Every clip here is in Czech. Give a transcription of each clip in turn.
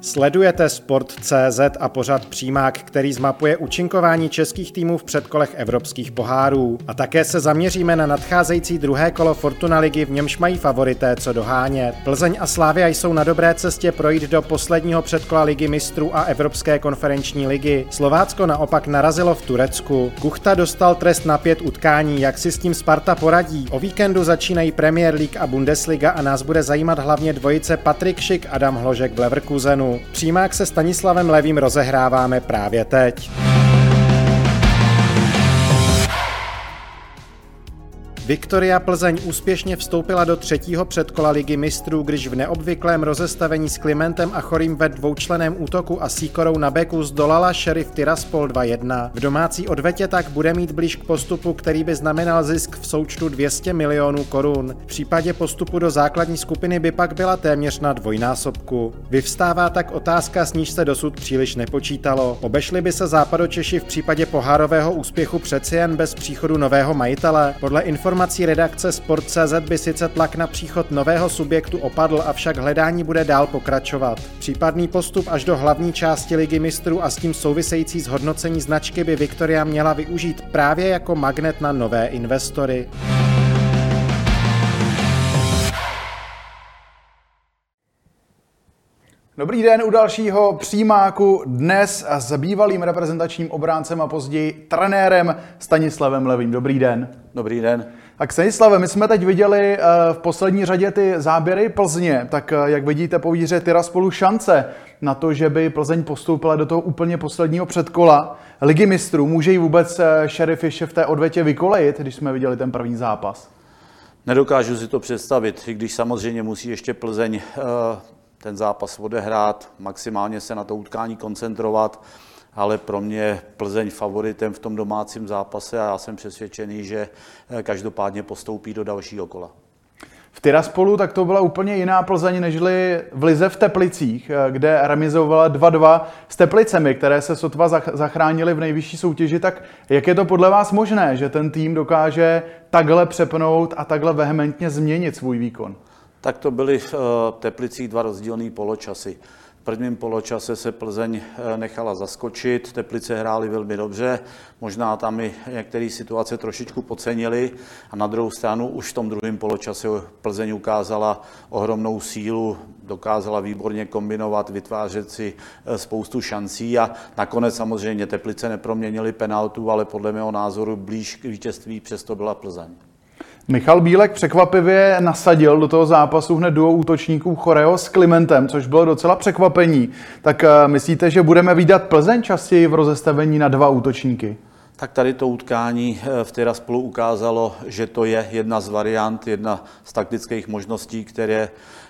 Sledujete sport.cz a pořad Přímák, který zmapuje účinkování českých týmů v předkolech evropských pohárů. A také se zaměříme na nadcházející druhé kolo Fortuna Ligy, v němž mají favorité co dohánět. Plzeň a Slavia jsou na dobré cestě projít do posledního předkola Ligy mistrů a Evropské konferenční ligy. Slovácko naopak narazilo v Turecku. Kuchta dostal trest na 5 utkání, jak si s tím Sparta poradí. O víkendu začínají Premier League a Bundesliga a nás bude zajímat hlavně dvojice Patrik Schick, Adam Hložek v Leverkusenu. Přímák se Stanislavem Levým rozehráváme právě teď. Viktoria Plzeň úspěšně vstoupila do 3. předkola Ligy mistrů, když v neobvyklém rozestavení s Klementem a Chorým ve dvoučlenném útoku a Síkorou na beku zdolala Sheriff Tiraspol 2-1. V domácí odvetě tak bude mít blíž k postupu, který by znamenal zisk v součtu 200 milionů korun. V případě postupu do základní skupiny by pak byla téměř na dvojnásobku. Vyvstává tak otázka, s níž se dosud příliš nepočítalo. Obešli by se Západočeši v případě pohárového úspěchu přeci jen bez příchodu nového majitele. Podle informací redakce Sport.cz by sice tlak na příchod nového subjektu opadl, avšak hledání bude dál pokračovat. Případný postup až do hlavní části Ligy mistrů a s tím související zhodnocení značky by Viktoria měla využít právě jako magnet na nové investory. Dobrý den u dalšího Přímáku, dnes s bývalým reprezentačním obráncem a později trenérem Stanislavem Levým. Dobrý den. Dobrý den. Tak Stanislave, my jsme teď viděli v poslední řadě ty záběry Plzně, tak jak vidíte po výhře Tiraspolu šance na to, že by Plzeň postoupila do toho úplně posledního předkola Ligy mistrů. Může ji vůbec Šerif ještě v té odvetě vykolejit, když jsme viděli ten první zápas? Nedokážu si to představit, i když samozřejmě musí ještě Plzeň ten zápas odehrát, maximálně se na to utkání koncentrovat, ale pro mě Plzeň favoritem v tom domácím zápase a já jsem přesvědčený, že každopádně postoupí do dalšího kola. V Tiraspolu tak to byla úplně jiná Plzeň nežli v lize v Teplicích, kde remizovala 2-2 s Teplicemi, které se sotva zachránili v nejvyšší soutěži. Tak jak je to podle vás možné, že ten tým dokáže takhle přepnout a takhle vehementně změnit svůj výkon? Tak to byly v Teplicích 2 rozdílné poločasy. V prvním poločase se Plzeň nechala zaskočit, Teplice hrály velmi dobře, možná tam i některé situace trošičku podcenili a na druhou stranu už v tom druhém poločase Plzeň ukázala ohromnou sílu, dokázala výborně kombinovat, vytvářet si spoustu šancí a nakonec samozřejmě Teplice neproměnily penaltu, ale podle mého názoru blíž k vítězství přesto byla Plzeň. Michal Bílek překvapivě nasadil do toho zápasu hned duo útočníků Chorého s Klementem, což bylo docela překvapení. Tak myslíte, že budeme vídat Plzeň častěji v rozestavení na 2 útočníky? Tak tady to utkání v Tiraspolu ukázalo, že to je jedna z variant, jedna z taktických možností, které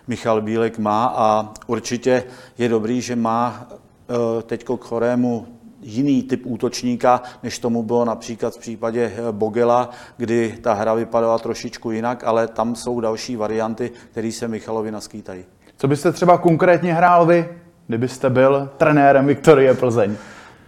Michal Bílek má a určitě je dobrý, že má teďko k Chorému jiný typ útočníka, než tomu bylo například v případě Bogela, kdy ta hra vypadala trošičku jinak, ale tam jsou další varianty, které se Michalovi naskýtají. Co byste třeba konkrétně hrál vy, kdybyste byl trenérem Viktorie Plzeň?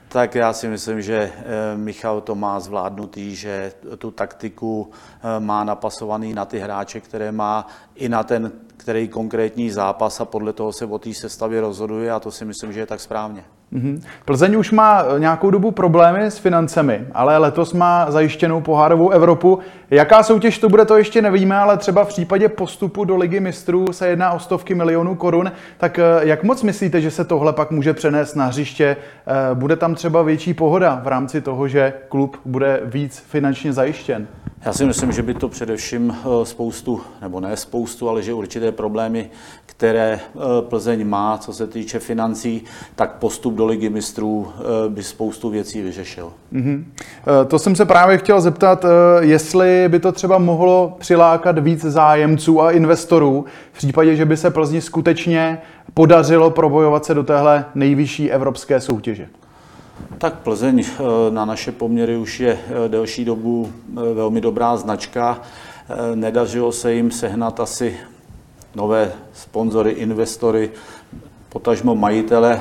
Tak já si myslím, že Michal to má zvládnutý, že tu taktiku má napasovaný na ty hráče, které má i na ten, který konkrétní zápas a podle toho se o té sestavě rozhoduje a to si myslím, že je tak správně. Mm-hmm. Plzeň už má nějakou dobu problémy s financemi, ale letos má zajištěnou pohárovou Evropu. Jaká soutěž to bude, to ještě nevíme, ale třeba v případě postupu do Ligy mistrů se jedná o stovky milionů korun. Tak jak moc myslíte, že se tohle pak může přenést na hřiště? Bude tam třeba větší pohoda v rámci toho, že klub bude víc finančně zajištěn? Já si myslím, že by to především spoustu, nebo ne spoustu, ale že určité problémy, které Plzeň má, co se týče financí, tak postup do Ligy mistrů by spoustu věcí vyřešil. Mm-hmm. To jsem se právě chtěl zeptat, jestli by to třeba mohlo přilákat víc zájemců a investorů v případě, že by se Plzni skutečně podařilo probojovat se do téhle nejvyšší evropské soutěže. Tak Plzeň na naše poměry už je delší dobu velmi dobrá značka. Nedařilo se jim sehnat asi nové sponzory, investory, potažmo majitele,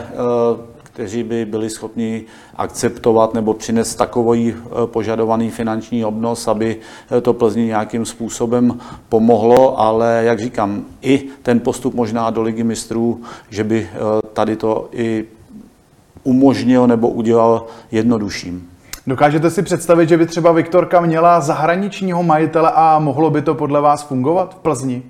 kteří by byli schopni akceptovat nebo přinést takový požadovaný finanční obnos, aby to Plzni nějakým způsobem pomohlo, ale jak říkám, i ten postup možná do Ligy mistrů, že by tady to i umožnil nebo udělal jednodušším. Dokážete si představit, že by třeba Viktorka měla zahraničního majitele a mohlo by to podle vás fungovat v Plzni?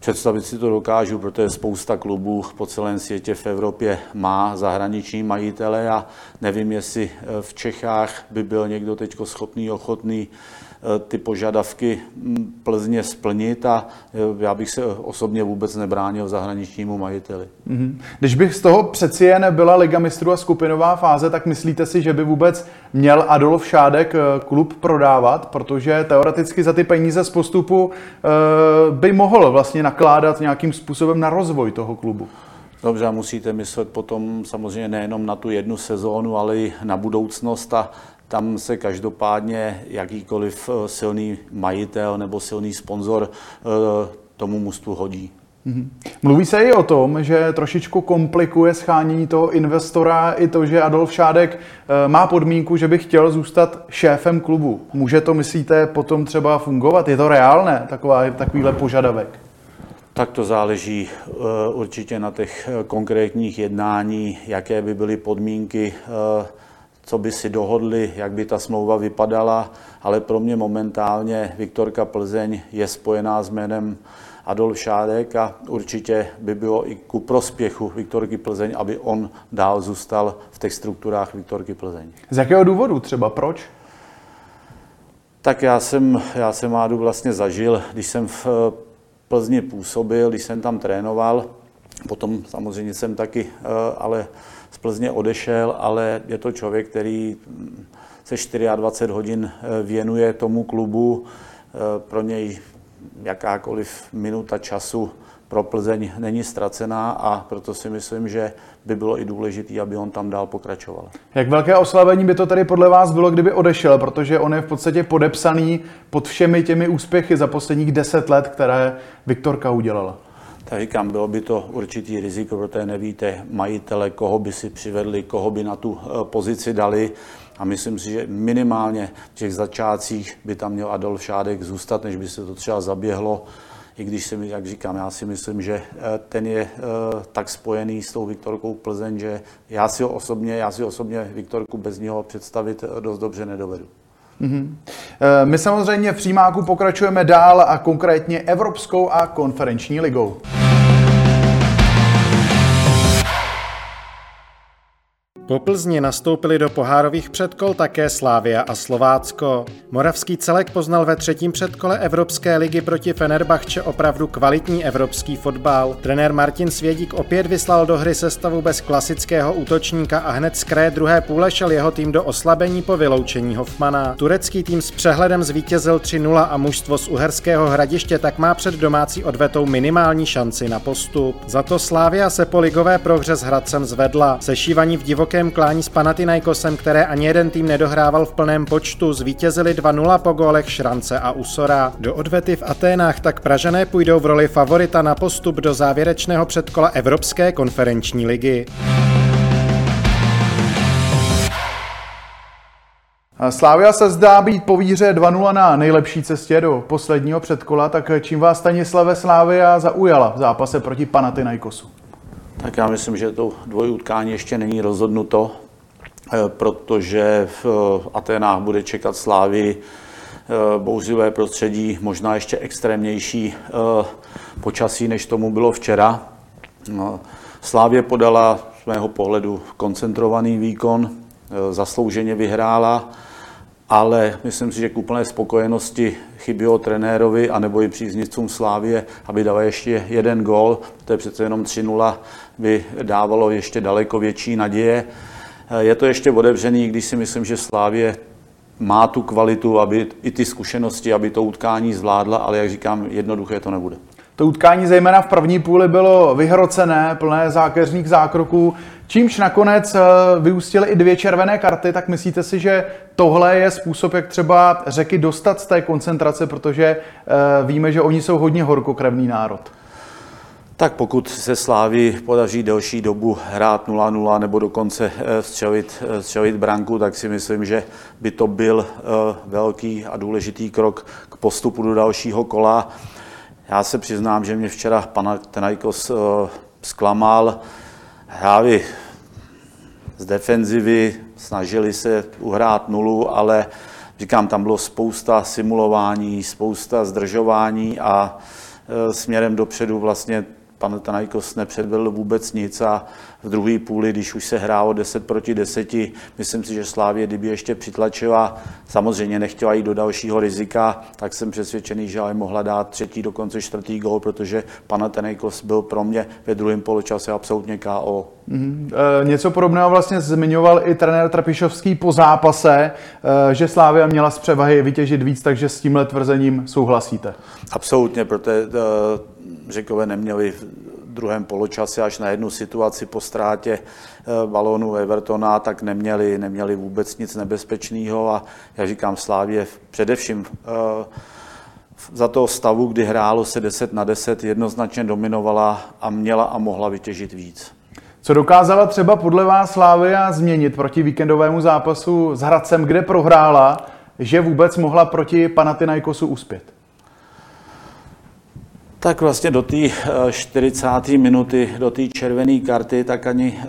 Představit si to dokážu, protože spousta klubů po celém světě v Evropě má zahraniční majitele a nevím, jestli v Čechách by byl někdo teď schopný, ochotný ty požadavky Plzně splnit a já bych se osobně vůbec nebránil zahraničnímu majiteli. Když bych z toho přeci jen byla Liga mistrů a skupinová fáze, tak myslíte si, že by vůbec měl Adolf Šádek klub prodávat, protože teoreticky za ty peníze z postupu by mohl vlastně nakládat nějakým způsobem na rozvoj toho klubu? Dobře, musíte myslet potom samozřejmě nejenom na tu jednu sezónu, ale i na budoucnost a tam se každopádně jakýkoliv silný majitel nebo silný sponzor tomu mužstvu hodí. Mluví se i o tom, že trošičku komplikuje shánění toho investora i to, že Adolf Šádek má podmínku, že by chtěl zůstat šéfem klubu. Může to, myslíte, potom třeba fungovat? Je to reálné, takovýhle požadavek? Tak to záleží určitě na těch konkrétních jednání, jaké by byly podmínky, co by si dohodli, jak by ta smlouva vypadala, ale pro mě momentálně Viktorka Plzeň je spojená s jménem Adolf Šádek a určitě by bylo i ku prospěchu Viktorky Plzeň, aby on dál zůstal v těch strukturách Viktorky Plzeň. Z jakého důvodu třeba? Proč? Tak já jsem Ádu vlastně zažil, když jsem v Plzni působil, když jsem tam trénoval, potom samozřejmě jsem taky, ale z Plzně odešel, ale je to člověk, který se 24 hodin věnuje tomu klubu. Pro něj jakákoliv minuta času pro Plzeň není ztracená a proto si myslím, že by bylo i důležité, aby on tam dál pokračoval. Jak velké oslavení by to tady podle vás bylo, kdyby odešel, protože on je v podstatě podepsaný pod všemi těmi úspěchy za posledních 10 let, které Viktorka udělala? Tak říkám, bylo by to určitý riziko, protože nevíte majitele, koho by si přivedli, koho by na tu pozici dali a myslím si, že minimálně v těch začátcích by tam měl Adolf Šádek zůstat, než by se to třeba zaběhlo, i když si, jak říkám, já si myslím, že ten je tak spojený s tou Viktorkou Plzeň, že já si osobně Viktorku bez něho představit dost dobře nedovedu. My samozřejmě v přímáku pokračujeme dál a konkrétně Evropskou a konferenční ligou. Po Plzni nastoupili do pohárových předkol také Slavia a Slovácko. Moravský celek poznal ve třetím předkole Evropské ligy proti Fenerbahce opravdu kvalitní evropský fotbal. Trenér Martin Svědík opět vyslal do hry sestavu bez klasického útočníka a hned z kraje druhé půle šel jeho tým do oslabení po vyloučení Hofmana. Turecký tým s přehledem zvítězil 3-0 a mužstvo z Uherského Hradiště tak má před domácí odvetou minimální šanci na postup. Za to Slavia se po ligové prohře s Hradcem zvedla. Sešívaní v divokém klání s Panathinaikosem, které ani jeden tým nedohrával v plném počtu, zvítězili 2-0 po gólech Šrance a Usora. Do odvety v Aténách tak Pražané půjdou v roli favorita na postup do závěrečného předkola Evropské konferenční ligy. Slavia se zdá být po výhře 2-0 na nejlepší cestě do posledního předkola, tak čím vás, Stanislave, Slavia zaujala v zápase proti Panathinaikosu? Tak já myslím, že to dvojutkání ještě není rozhodnuto, protože v Aténách bude čekat Slavii bouřlivé prostředí, možná ještě extrémnější počasí, než tomu bylo včera. Slavia podala z mého pohledu koncentrovaný výkon, zaslouženě vyhrála ale myslím si, že k úplné spokojenosti chybělo trenérovi anebo i příznivcům Slávie, aby dal ještě jeden gól, to je přece jenom 3-0, by dávalo ještě daleko větší naděje. Je to ještě otevřený, když si myslím, že Slávie má tu kvalitu, aby i ty zkušenosti, aby to utkání zvládla, ale jak říkám, jednoduché to nebude. To utkání zejména v první půli bylo vyhrocené, plné zákeřných zákroků, čímž nakonec vyústily i 2 červené karty, tak myslíte si, že tohle je způsob, jak třeba Řeky dostat z té koncentrace, protože víme, že oni jsou hodně horkokrevný národ? Tak pokud se Slávii podaří delší dobu hrát 0-0 nebo dokonce střelit branku, tak si myslím, že by to byl velký a důležitý krok k postupu do dalšího kola. Já se přiznám, že mě včera Panathinaikos zklamal. Hráli z defenzivy, snažili se uhrát nulu, ale říkám, tam bylo spousta simulování, spousta zdržování a směrem dopředu vlastně Panathinaikos nepředvedl vůbec nic a v druhé půli, když už se hrálo 10-10, myslím si, že Slavia, kdyby ještě přitlačila, samozřejmě nechtěla jít do dalšího rizika, tak jsem přesvědčený, že ale mohla dát třetí, dokonce čtvrtý gól, protože Panathinaikos byl pro mě ve druhém poločase absolutně KO. Něco podobného vlastně zmiňoval i trenér Trpišovský po zápase, že Slavia měla z převahy vytěžit víc, takže s tímhle tvrzením souhlasíte? Absolutně, protože Řekové neměli v druhém poločase až na jednu situaci po ztrátě balónu Evertona, tak neměli vůbec nic nebezpečného a já říkám, Slavie především za toho stavu, kdy hrálo se 10-10, jednoznačně dominovala a měla a mohla vytěžit víc. Co dokázala třeba podle vás Slavia změnit proti víkendovému zápasu s Hradcem, kde prohrála, že vůbec mohla proti Panathinaikosu uspět? Tak vlastně do té 40. minuty, do té červené karty, tak ani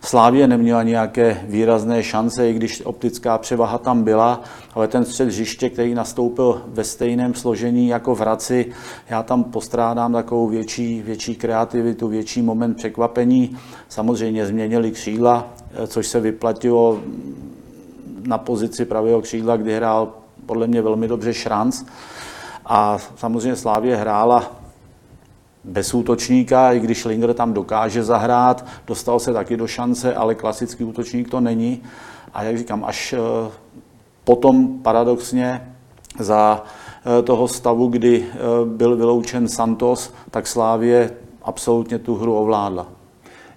Slavie neměla nějaké výrazné šance, i když optická převaha tam byla, ale ten střed hřiště, který nastoupil ve stejném složení jako v Hradci, já tam postrádám takovou větší kreativitu, větší moment překvapení. Samozřejmě změnili křídla, což se vyplatilo na pozici pravého křídla, kdy hrál podle mě velmi dobře Šranc. A samozřejmě Slavie hrála bez útočníka, i když Linger tam dokáže zahrát, dostal se taky do šance, ale klasický útočník to není. A jak říkám, až potom paradoxně za toho stavu, kdy byl vyloučen Santos, tak Slavie absolutně tu hru ovládla.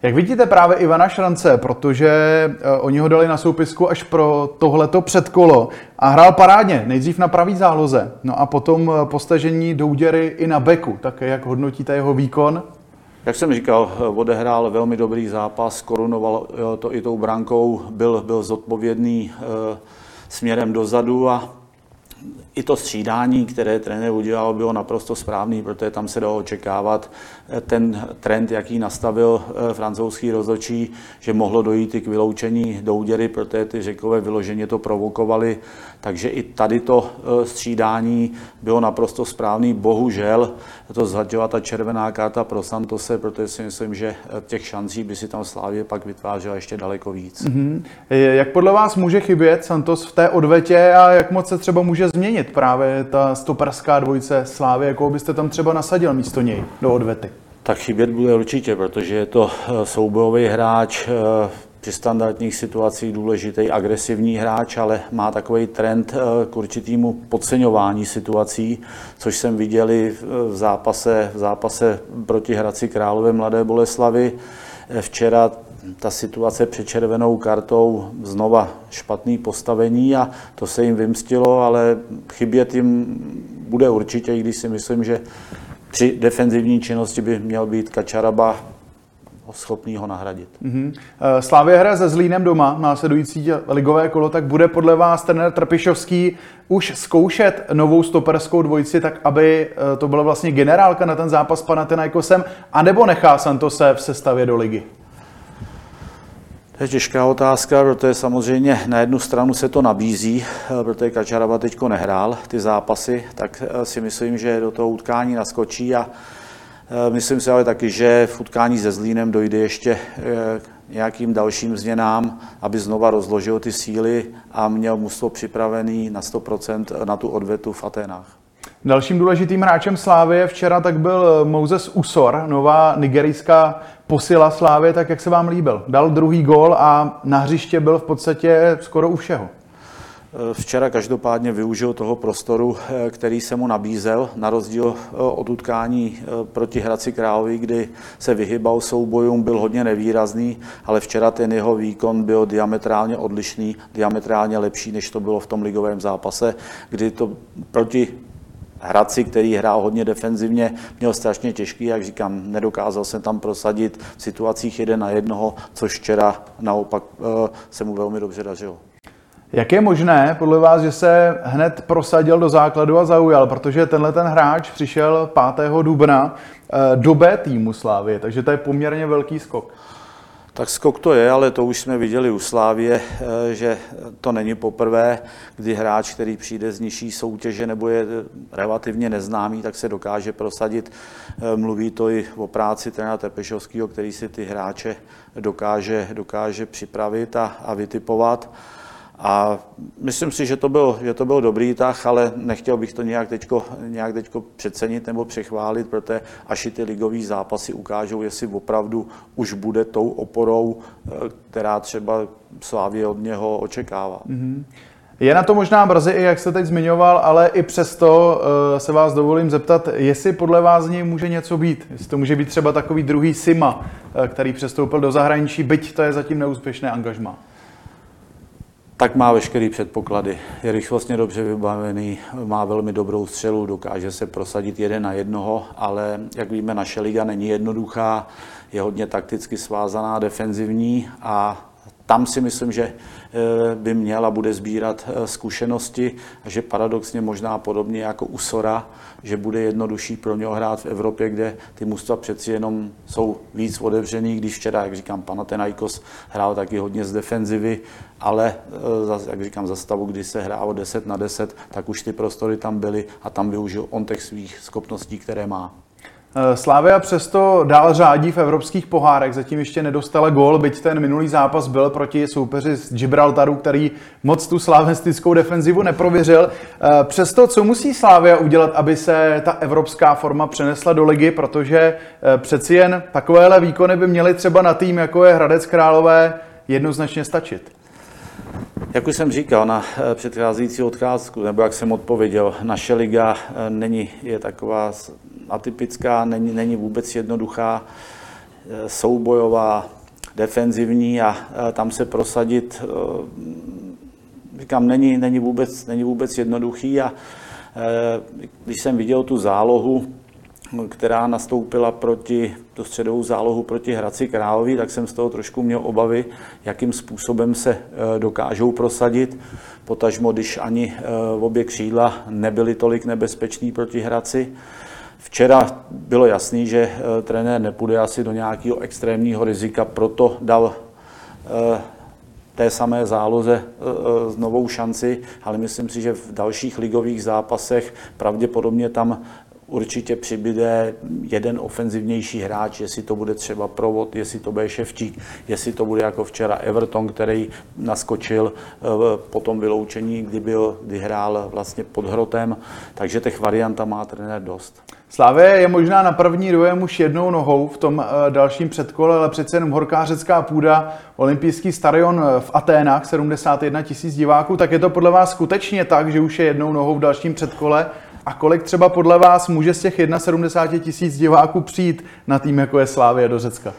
Jak vidíte právě Ivana Šrance, protože oni ho dali na soupisku až pro tohleto předkolo a hrál parádně, nejdřív na pravý záloze, no a potom po stažení do úděry i na beku, tak jak hodnotíte jeho výkon? Jak jsem říkal, odehrál velmi dobrý zápas, korunoval to i tou brankou, byl zodpovědný směrem dozadu a i to střídání, které trenér udělal, bylo naprosto správný, protože tam se dalo očekávat ten trend, jaký nastavil francouzský rozhodčí, že mohlo dojít i k vyloučení do úděry, protože ty Řekové vyloženě to provokovali. Takže i tady to střídání bylo naprosto správný. Bohužel to zhatila ta červená karta pro Santose, protože si myslím, že těch šancí by si tam Slavie pak vytvářela ještě daleko víc. Mm-hmm. Jak podle vás může chybět Santos v té odvetě a jak moc se třeba může změnit právě ta stoperská dvojice Slavie, jakou byste tam třeba nasadil místo něj do odvety? Tak chybět bude určitě, protože je to soubojový hráč, při standardních situacích důležitý agresivní hráč, ale má takový trend k určitému podceňování situací, což jsem viděl v zápase proti Hradci Králové Mladé Boleslavi. Včera ta situace před červenou kartou, znova špatné postavení a to se jim vymstilo, ale chybět jim bude určitě, i když si myslím, že při defenzivní činnosti by měl být Kačaraba schopný ho nahradit. Mm-hmm. Slavie hraje se Zlínem doma, následující ligové kolo, tak bude podle vás trenér Trpišovský už zkoušet novou stoperskou dvojici, tak aby to byla vlastně generálka na ten zápas s Panathinaikosem, anebo nechá Santose v sestavě do ligy? To je těžká otázka, protože samozřejmě na jednu stranu se to nabízí, protože Kačaraba teďko nehrál ty zápasy, tak si myslím, že do toho utkání naskočí a myslím si ale taky, že v utkání se Zlínem dojde ještě nějakým dalším změnám, aby znova rozložil ty síly a měl mužstvo připravený na 100% na tu odvetu v Aténách. Dalším důležitým hráčem Slávie včera tak byl Moses Usor, nová nigerijská posila Slávie, tak jak se vám líbil? Dal druhý gól a na hřiště byl v podstatě skoro u všeho. Včera každopádně využil toho prostoru, který se mu nabízel, na rozdíl od utkání proti Hradci Králové, kdy se vyhybal soubojům, byl hodně nevýrazný, ale včera ten jeho výkon byl diametrálně odlišný, diametrálně lepší, než to bylo v tom ligovém zápase, kdy to proti Hradci, který hrál hodně defenzivně, měl strašně těžký, jak říkám, nedokázal se tam prosadit v situacích 1 na 1, což včera naopak se mu velmi dobře dařilo. Jak je možné, podle vás, že se hned prosadil do základu a zaujal? Protože tenhle hráč přišel 5. dubna do B týmu Slavie, takže to je poměrně velký skok. Tak skok to je, ale to už jsme viděli u Slavie, že to není poprvé, kdy hráč, který přijde z nižší soutěže nebo je relativně neznámý, tak se dokáže prosadit. Mluví to i o práci trenéra Tepešovského, který si ty hráče dokáže připravit a vytipovat. A myslím si, že to byl dobrý tah, ale nechtěl bych to nějak teďko přecenit nebo přechválit, protože až i ty ligový zápasy ukážou, jestli opravdu už bude tou oporou, která třeba Slavie od něho očekává. Mm-hmm. Je na to možná brzy, i jak jste teď zmiňoval, ale i přesto se vás dovolím zeptat, jestli podle vás z něj může něco být. Jestli to může být třeba takový druhý Sima, který přestoupil do zahraničí, byť to je zatím neúspěšné angažmá. Tak má veškerý předpoklady. Je rychlostně dobře vybavený, má velmi dobrou střelu, dokáže se prosadit 1 na 1, ale jak víme, naše liga není jednoduchá, je hodně takticky svázaná, defenzivní a tam si myslím, že by měl a bude sbírat zkušenosti a že paradoxně možná podobně jako u Sora, že bude jednodušší pro něho hrát v Evropě, kde ty mužstva přeci jenom jsou víc otevřený, když včera, jak říkám, Panathinaikos hrál taky hodně z defenzivy, ale, jak říkám, za stavu, kdy se hrálo 10 na 10, tak už ty prostory tam byly a tam využil on těch svých schopností, které má. Slavia přesto dál řádí v evropských pohárech, zatím ještě nedostala gól, byť ten minulý zápas byl proti soupeři z Gibraltaru, který moc tu slavistickou defenzivu neprověřil. Přesto, co musí Slavia udělat, aby se ta evropská forma přenesla do ligy, protože přeci jen takovéhle výkony by měly třeba na tým, jako je Hradec Králové, jednoznačně stačit? Jak už jsem říkal na předcházející odcházku, nebo jak jsem odpověděl, naše liga je taková atypická, není vůbec jednoduchá, soubojová, defenzivní a tam se prosadit, říkám, není vůbec jednoduchý. A když jsem viděl tu zálohu, která nastoupila tu středovou zálohu proti Hradci Králové, tak jsem z toho trošku měl obavy, jakým způsobem se dokážou prosadit. Potažmo, když ani obě křídla nebyly tolik nebezpeční proti Hradci. Včera bylo jasný, že trenér nepůjde asi do nějakého extrémního rizika, proto dal té samé záloze novou šanci, ale myslím si, že v dalších ligových zápasech pravděpodobně tam určitě přibyde jeden ofenzivnější hráč, jestli to bude třeba Provod, jestli to bude Ševčík, jestli to bude jako včera Everton, který naskočil po tom vyloučení, kdy hrál vlastně pod hrotem, takže těch variant má trenér dost. Slavie je možná na první dojem už jednou nohou v tom dalším předkole, ale přece jenom horká řecká půda, olympijský stadion v Aténách, 71 000 diváků, tak je to podle vás skutečně tak, že už je jednou nohou v dalším předkole? A kolik třeba podle vás může z těch 71 000 diváků přijít na tým, jako je Slavie, do Řecka?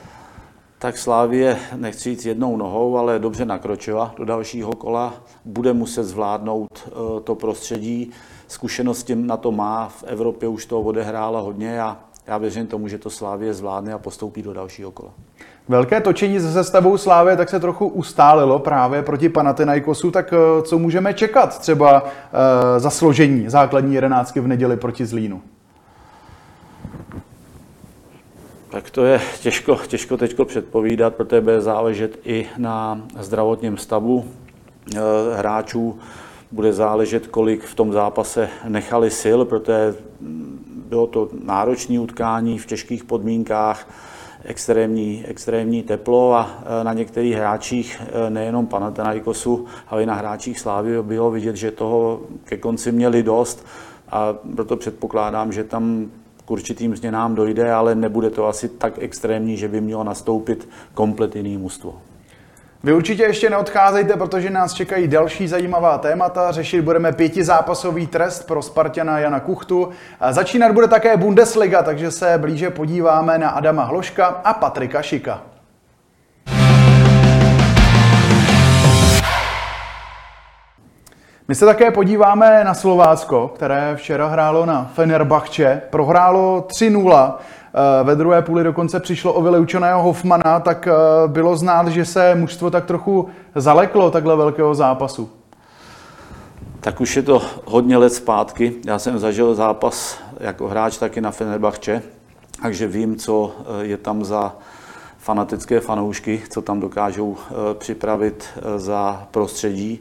Tak Slavie, nechci jít jednou nohou, ale dobře nakročila do dalšího kola. Bude muset zvládnout to prostředí. Zkušenosti na to má, v Evropě už to odehrála hodně a já věřím tomu, že to Slavie zvládne a postoupí do dalšího kola. Velké točení se sestavou Slavie tak se trochu ustálilo právě proti Panathinaikosu, tak co můžeme čekat třeba za složení základní 11 v neděli proti Zlínu? Tak to je těžko teďko předpovídat, protože bude záležet i na zdravotním stavu hráčů. Bude záležet, kolik v tom zápase nechali sil, protože bylo to náročné utkání v těžkých podmínkách. extrémní teplo a na některých hráčích nejenom Panathinaikosu, ale i na hráčích Slavie bylo vidět, že toho ke konci měli dost a proto předpokládám, že tam k určitým změnám dojde, ale nebude to asi tak extrémní, že by mělo nastoupit komplet jiný mužstvo. Vy určitě ještě neodcházejte, protože nás čekají další zajímavá témata. Řešit budeme 5zápasový trest pro Spartana Jana Kuchtu. Začínat bude také Bundesliga, takže se blíže podíváme na Adama Hloška a Patrika Šika. My se také podíváme na Slovácko, které včera hrálo na Fenerbahce, prohrálo 3-0. Ve druhé půli dokonce přišlo o vyloučeného Hofmana, tak bylo znát, že se mužstvo tak trochu zaleklo takhle velkého zápasu. Tak už je to hodně let zpátky. Já jsem zažil zápas jako hráč taky na Fenerbahce, takže vím, co je tam za fanatické fanoušky, co tam dokážou připravit za prostředí.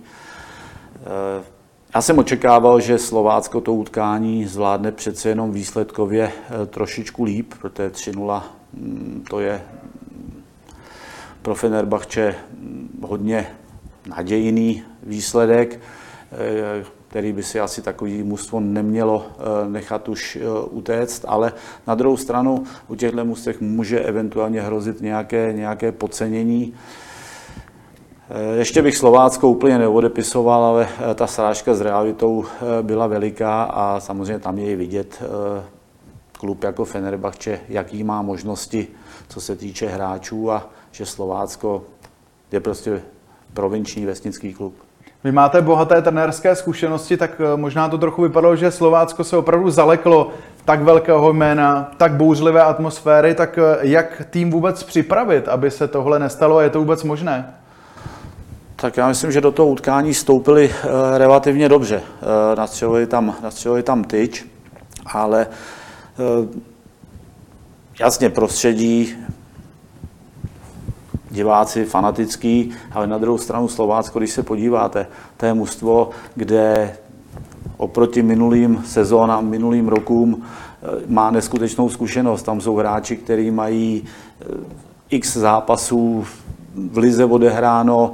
Já jsem očekával, že Slovácko to utkání zvládne přece jenom výsledkově trošičku líp, protože 3-0 to je pro Fenerbahce hodně nadějný výsledek, který by si asi takový mužstvo nemělo nechat už utéct, ale na druhou stranu u těchto mužstev může eventuálně hrozit nějaké podcenění. Ještě bych Slovácko úplně neodepisoval, ale ta srážka s realitou byla veliká a samozřejmě tam je i vidět klub jako Fenerbahce, jaký má možnosti, co se týče hráčů a že Slovácko je prostě provinční vesnický klub. Vy máte bohaté trenérské zkušenosti, tak možná to trochu vypadalo, že Slovácko se opravdu zaleklo tak velkého jména, tak bouřlivé atmosféry, tak jak tým vůbec připravit, aby se tohle nestalo a je to vůbec možné? Tak já myslím, že do toho utkání stoupili relativně dobře. Nastřelili tam tyč, ale jasně prostředí, diváci fanatický, ale na druhou stranu Slovácko, když se podíváte, to je mužstvo, kde oproti minulým sezónám, minulým rokům má neskutečnou zkušenost. Tam jsou hráči, kteří mají x zápasů v lize odehráno,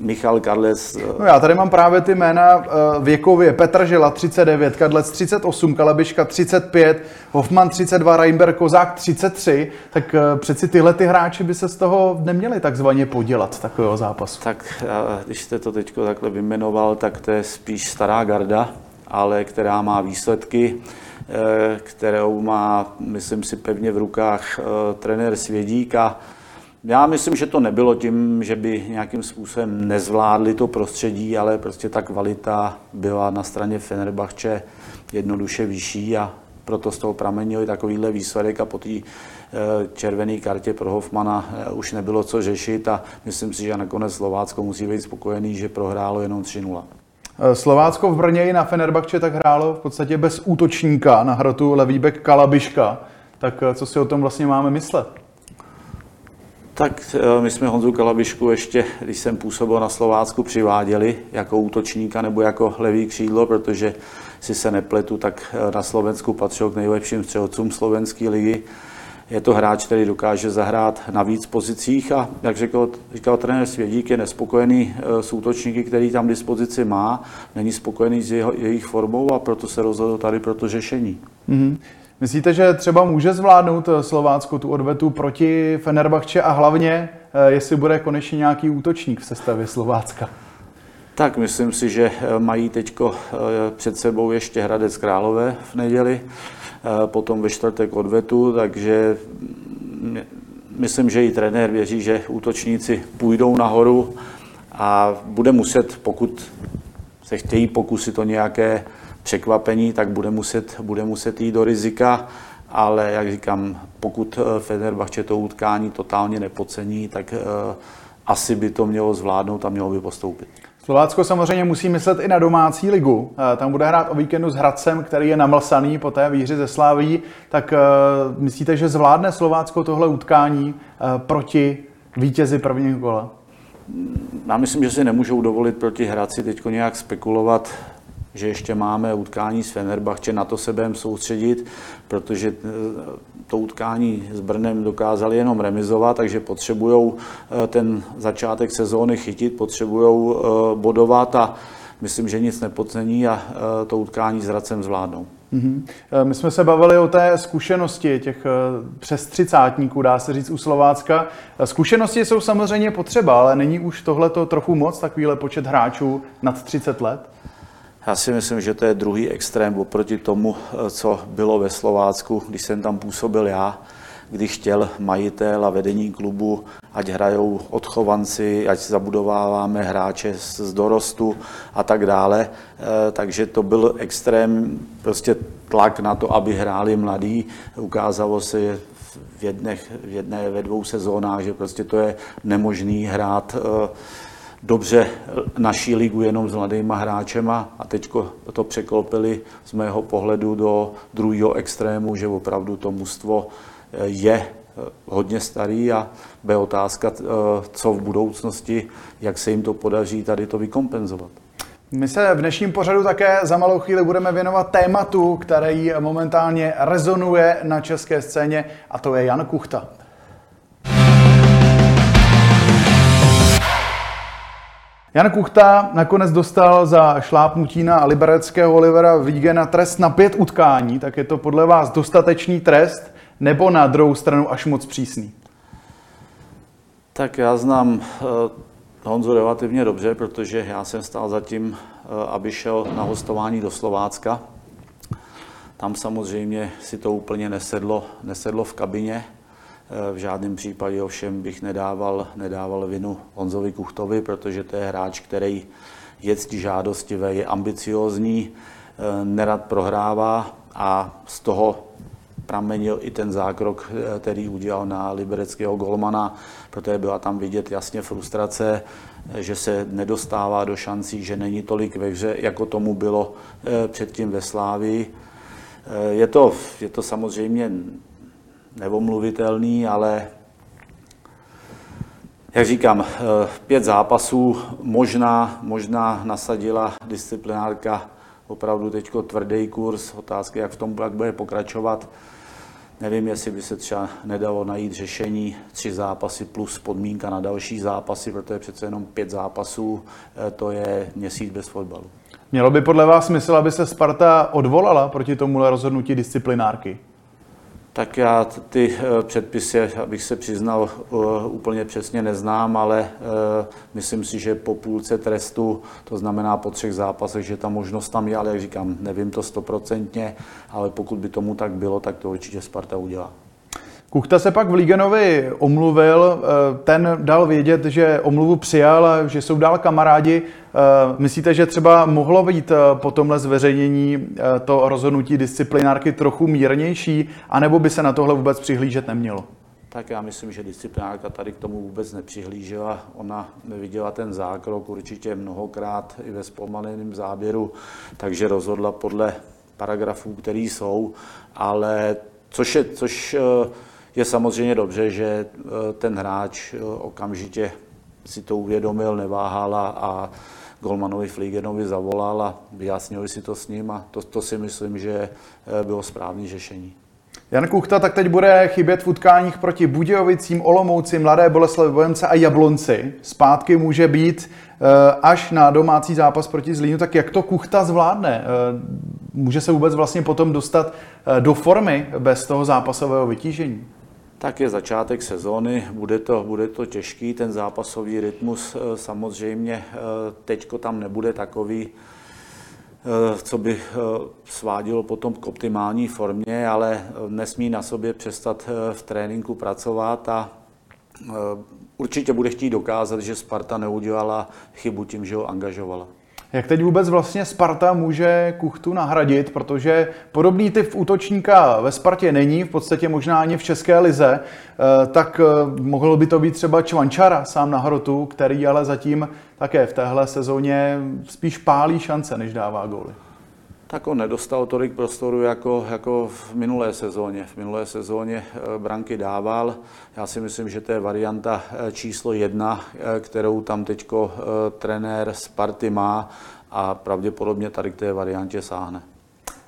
Michal Kadlec. No já tady mám právě ty jména věkově. Petr Žila 39, Kadlec 38, Kalabiška 35, Hofman 32, Reinberg, Kozák 33. Tak přeci tyhle ty hráči by se z toho neměli takzvaně podělat takového zápasu. Tak když jste to teďko takhle vyjmenoval, tak to je spíš stará garda, ale která má výsledky, kterou má, myslím si, pevně v rukách trenér Svědík a já myslím, že to nebylo tím, že by nějakým způsobem nezvládli to prostředí, ale prostě ta kvalita byla na straně Fenerbahce jednoduše vyšší a proto z toho pramenil i takovýhle výsledek a po té červené kartě pro Hofmana už nebylo co řešit a myslím si, že nakonec Slovácko musí být spokojený, že prohrálo jenom 3-0. Slovácko v Brně i na Fenerbahce tak hrálo v podstatě bez útočníka na hrotu levý bek Kalabiška. Tak co si o tom vlastně máme myslet? Tak my jsme Honzu Kalabišku ještě, když jsem působil na Slovácku, přiváděli jako útočníka nebo jako levý křídlo, protože si se nepletu, tak na Slovensku patřil k nejlepším střelcům slovenské ligy. Je to hráč, který dokáže zahrát na víc pozicích a jak říkal trenér Svědík, je nespokojený s útočníky, který tam dispozici má, není spokojený s jejich formou a proto se rozhodl tady pro to řešení. Mm-hmm. Myslíte, že třeba může zvládnout Slovácko tu odvetu proti Fenerbahce a hlavně, jestli bude konečně nějaký útočník v sestavě Slovácka? Tak myslím si, že mají teďko před sebou ještě Hradec Králové v neděli, potom ve čtvrtek odvetu, takže myslím, že i trenér věří, že útočníci půjdou nahoru a bude muset, pokud se chtějí pokusit o nějaké překvapení, tak bude muset jít do rizika, ale jak říkám, pokud Fenerbahce to utkání totálně nepodcení, tak asi by to mělo zvládnout a mělo by postoupit. Slovácko samozřejmě musí myslet i na domácí ligu. Tam bude hrát o víkendu s Hradcem, který je namlsaný po té výhře ze Slaví. Tak myslíte, že zvládne Slovácko tohle utkání proti vítězi prvního kola? Já myslím, že si nemůžou dovolit proti Hradci teď nějak spekulovat, že ještě máme utkání s Fenerbahce, na to se budeme soustředit, protože to utkání s Brnem dokázali jenom remizovat, takže potřebujou ten začátek sezóny chytit, potřebujou bodovat a myslím, že nic nepodcení a to utkání s Hradcem zvládnou. Mm-hmm. My jsme se bavili o té zkušenosti těch přes třicátníků, dá se říct, u Slovácka. Zkušenosti jsou samozřejmě potřeba, ale není už tohleto trochu moc, takovýhle počet hráčů nad 30 let? Já si myslím, že to je druhý extrém oproti tomu, co bylo ve Slovácku, když jsem tam působil já, když chtěl majitel a vedení klubu, ať hrajou odchovanci, ať zabudováváme hráče z dorostu a tak dále. Takže to byl extrém, prostě tlak na to, aby hráli mladí. Ukázalo se ve dvou sezónách, že prostě to je nemožný hrát dobře naší ligu jenom s mladýma hráčema a teď to překlopili z mého pohledu do druhého extrému, že opravdu to mužstvo je hodně starý a bude otázka, co v budoucnosti, jak se jim to podaří tady to vykompenzovat. My se v dnešním pořadu také za malou chvíli budeme věnovat tématu, který momentálně rezonuje na české scéně, a to je Jan Kuchta. Jan Kuchta nakonec dostal za šlápnutí na libereckého Olivera Vígena trest na 5 utkání, tak je to podle vás dostatečný trest? Nebo na druhou stranu až moc přísný? Tak já znám Honzu relativně dobře, protože já jsem stál za tím, aby šel na hostování do Slovácka. Tam samozřejmě si to úplně nesedlo v kabině. V žádném případě ovšem bych nedával vinu Honzovi Kuchtovi, protože to je hráč, který je ctižádostivý, je ambiciózní, nerad prohrává a z toho pramenil i ten zákrok, který udělal na libereckého golmana, protože byla tam vidět jasně frustrace, že se nedostává do šancí, že není tolik ve hře, jako tomu bylo předtím ve Slávii. Je to samozřejmě neomluvitelný, ale jak říkám, 5 zápasů možná nasadila disciplinárka opravdu teď tvrdý kurz, otázky, jak bude pokračovat. Nevím, jestli by se třeba nedalo najít řešení 3 zápasy plus podmínka na další zápasy, protože přece jenom 5 zápasů, to je měsíc bez fotbalu. Mělo by podle vás smysl, aby se Sparta odvolala proti tomuhle rozhodnutí disciplinárky? Tak já ty předpisy, abych se přiznal, úplně přesně neznám, ale myslím si, že po půlce trestu, to znamená po 3 zápasech, že ta možnost tam je, ale jak říkám, nevím to 100%, ale pokud by tomu tak bylo, tak to určitě Sparta udělá. Kuchta se pak v Lígenovi omluvil, ten dal vědět, že omluvu přijal, že jsou dál kamarádi. Myslíte, že třeba mohlo být po tomhle zveřejnění to rozhodnutí disciplinárky trochu mírnější, anebo by se na tohle vůbec přihlížet nemělo? Tak já myslím, že disciplinárka tady k tomu vůbec nepřihlížela. Ona viděla ten zákrok určitě mnohokrát i ve zpomaleném záběru, takže rozhodla podle paragrafů, které jsou, ale což je samozřejmě dobře, že ten hráč okamžitě si to uvědomil, neváhal a golmanovi Flígenovi zavolal a vyjasnili si to s ním a to si myslím, že bylo správné řešení. Jan Kuchta tak teď bude chybět v utkáních proti Budějovicím, Olomouci, Mladé Boleslavi, Bohemce a Jablonci. Zpátky může být až na domácí zápas proti Zlínu. Tak jak to Kuchta zvládne? Může se vůbec vlastně potom dostat do formy bez toho zápasového vytížení? Tak je začátek sezóny, bude to těžký, ten zápasový rytmus samozřejmě teďko tam nebude takový, co by svádilo potom k optimální formě, ale nesmí na sobě přestat v tréninku pracovat a určitě bude chtít dokázat, že Sparta neudělala chybu tím, že ho angažovala. Jak teď vůbec vlastně Sparta může Kuchtu nahradit, protože podobný typ útočníka ve Spartě není, v podstatě možná ani v české lize, tak mohl by to být třeba Čvančara sám na hrotu, který ale zatím také v téhle sezóně spíš pálí šance, než dává góly. tak on nedostal tolik prostoru jako v minulé sezóně. V minulé sezóně branky dával. Já si myslím, že to je varianta číslo 1, kterou tam teďko trenér Sparty má a pravděpodobně tady k té variantě sáhne.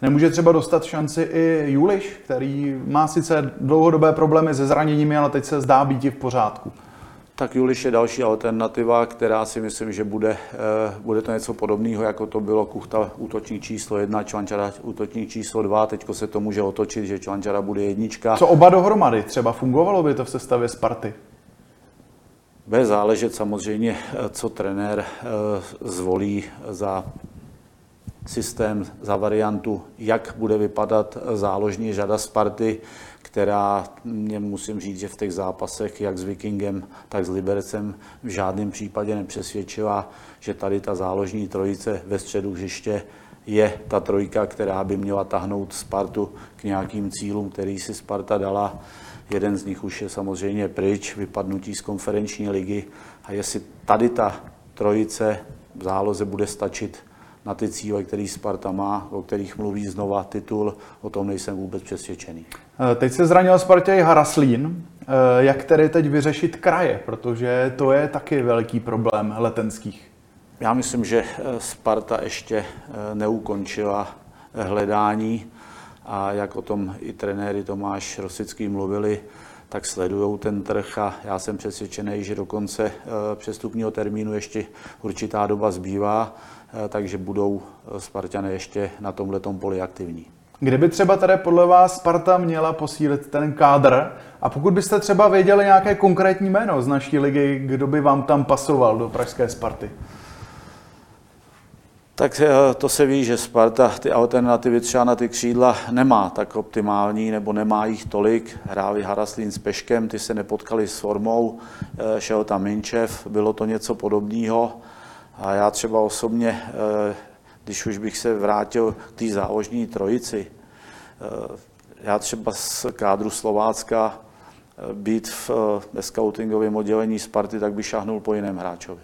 Nemůže třeba dostat šanci i Juliš, který má sice dlouhodobé problémy se zraněními, ale teď se zdá být i v pořádku. Tak Juliš je další alternativa, která si myslím, že bude to něco podobného, jako to bylo Kuchta útočník číslo 1, Čvančara útočník číslo 2. Teďko se to může otočit, že Čvančara bude jednička. Co oba dohromady? Třeba fungovalo by to v sestavě Sparty? Bude záležet samozřejmě, co trenér zvolí za systém, za variantu, jak bude vypadat záložní řada Sparty, která, musím říct, že v těch zápasech jak s Vikingem, tak s Libercem v žádném případě nepřesvědčila, že tady ta záložní trojice ve středu hřiště je ta trojka, která by měla tahnout Spartu k nějakým cílům, který si Sparta dala. Jeden z nich už je samozřejmě pryč, vypadnutí z konferenční ligy. A jestli tady ta trojice v záloze bude stačit na ty cíle, který Sparta má, o kterých mluví znova titul, o tom nejsem vůbec přesvědčený. Teď se zranil Spartě i Haraslín. Jak tedy teď vyřešit kraje? Protože to je taky velký problém letenských. Já myslím, že Sparta ještě neukončila hledání a jak o tom i trenéři Tomáš Rosický mluvili, tak sledujou ten trh a já jsem přesvědčený, že do konce přestupního termínu ještě určitá doba zbývá, takže budou Sparťané ještě na tomhletom poli aktivní. Kdyby třeba tady podle vás Sparta měla posílit ten kádr a pokud byste třeba věděli nějaké konkrétní jméno z naší ligy, kdo by vám tam pasoval do pražské Sparty? Tak to se ví, že Sparta ty alternativy třeba na ty křídla nemá tak optimální, nebo nemá jich tolik. Hráli Haraslín s Peškem, ty se nepotkali s formou, šel tam Minčev, bylo to něco podobného. A já třeba osobně, když už bych se vrátil k té záložní trojici, já třeba z kádru Slovácka být ve skautingovém oddělení Sparty, tak by šáhnul po jiném hráčovi.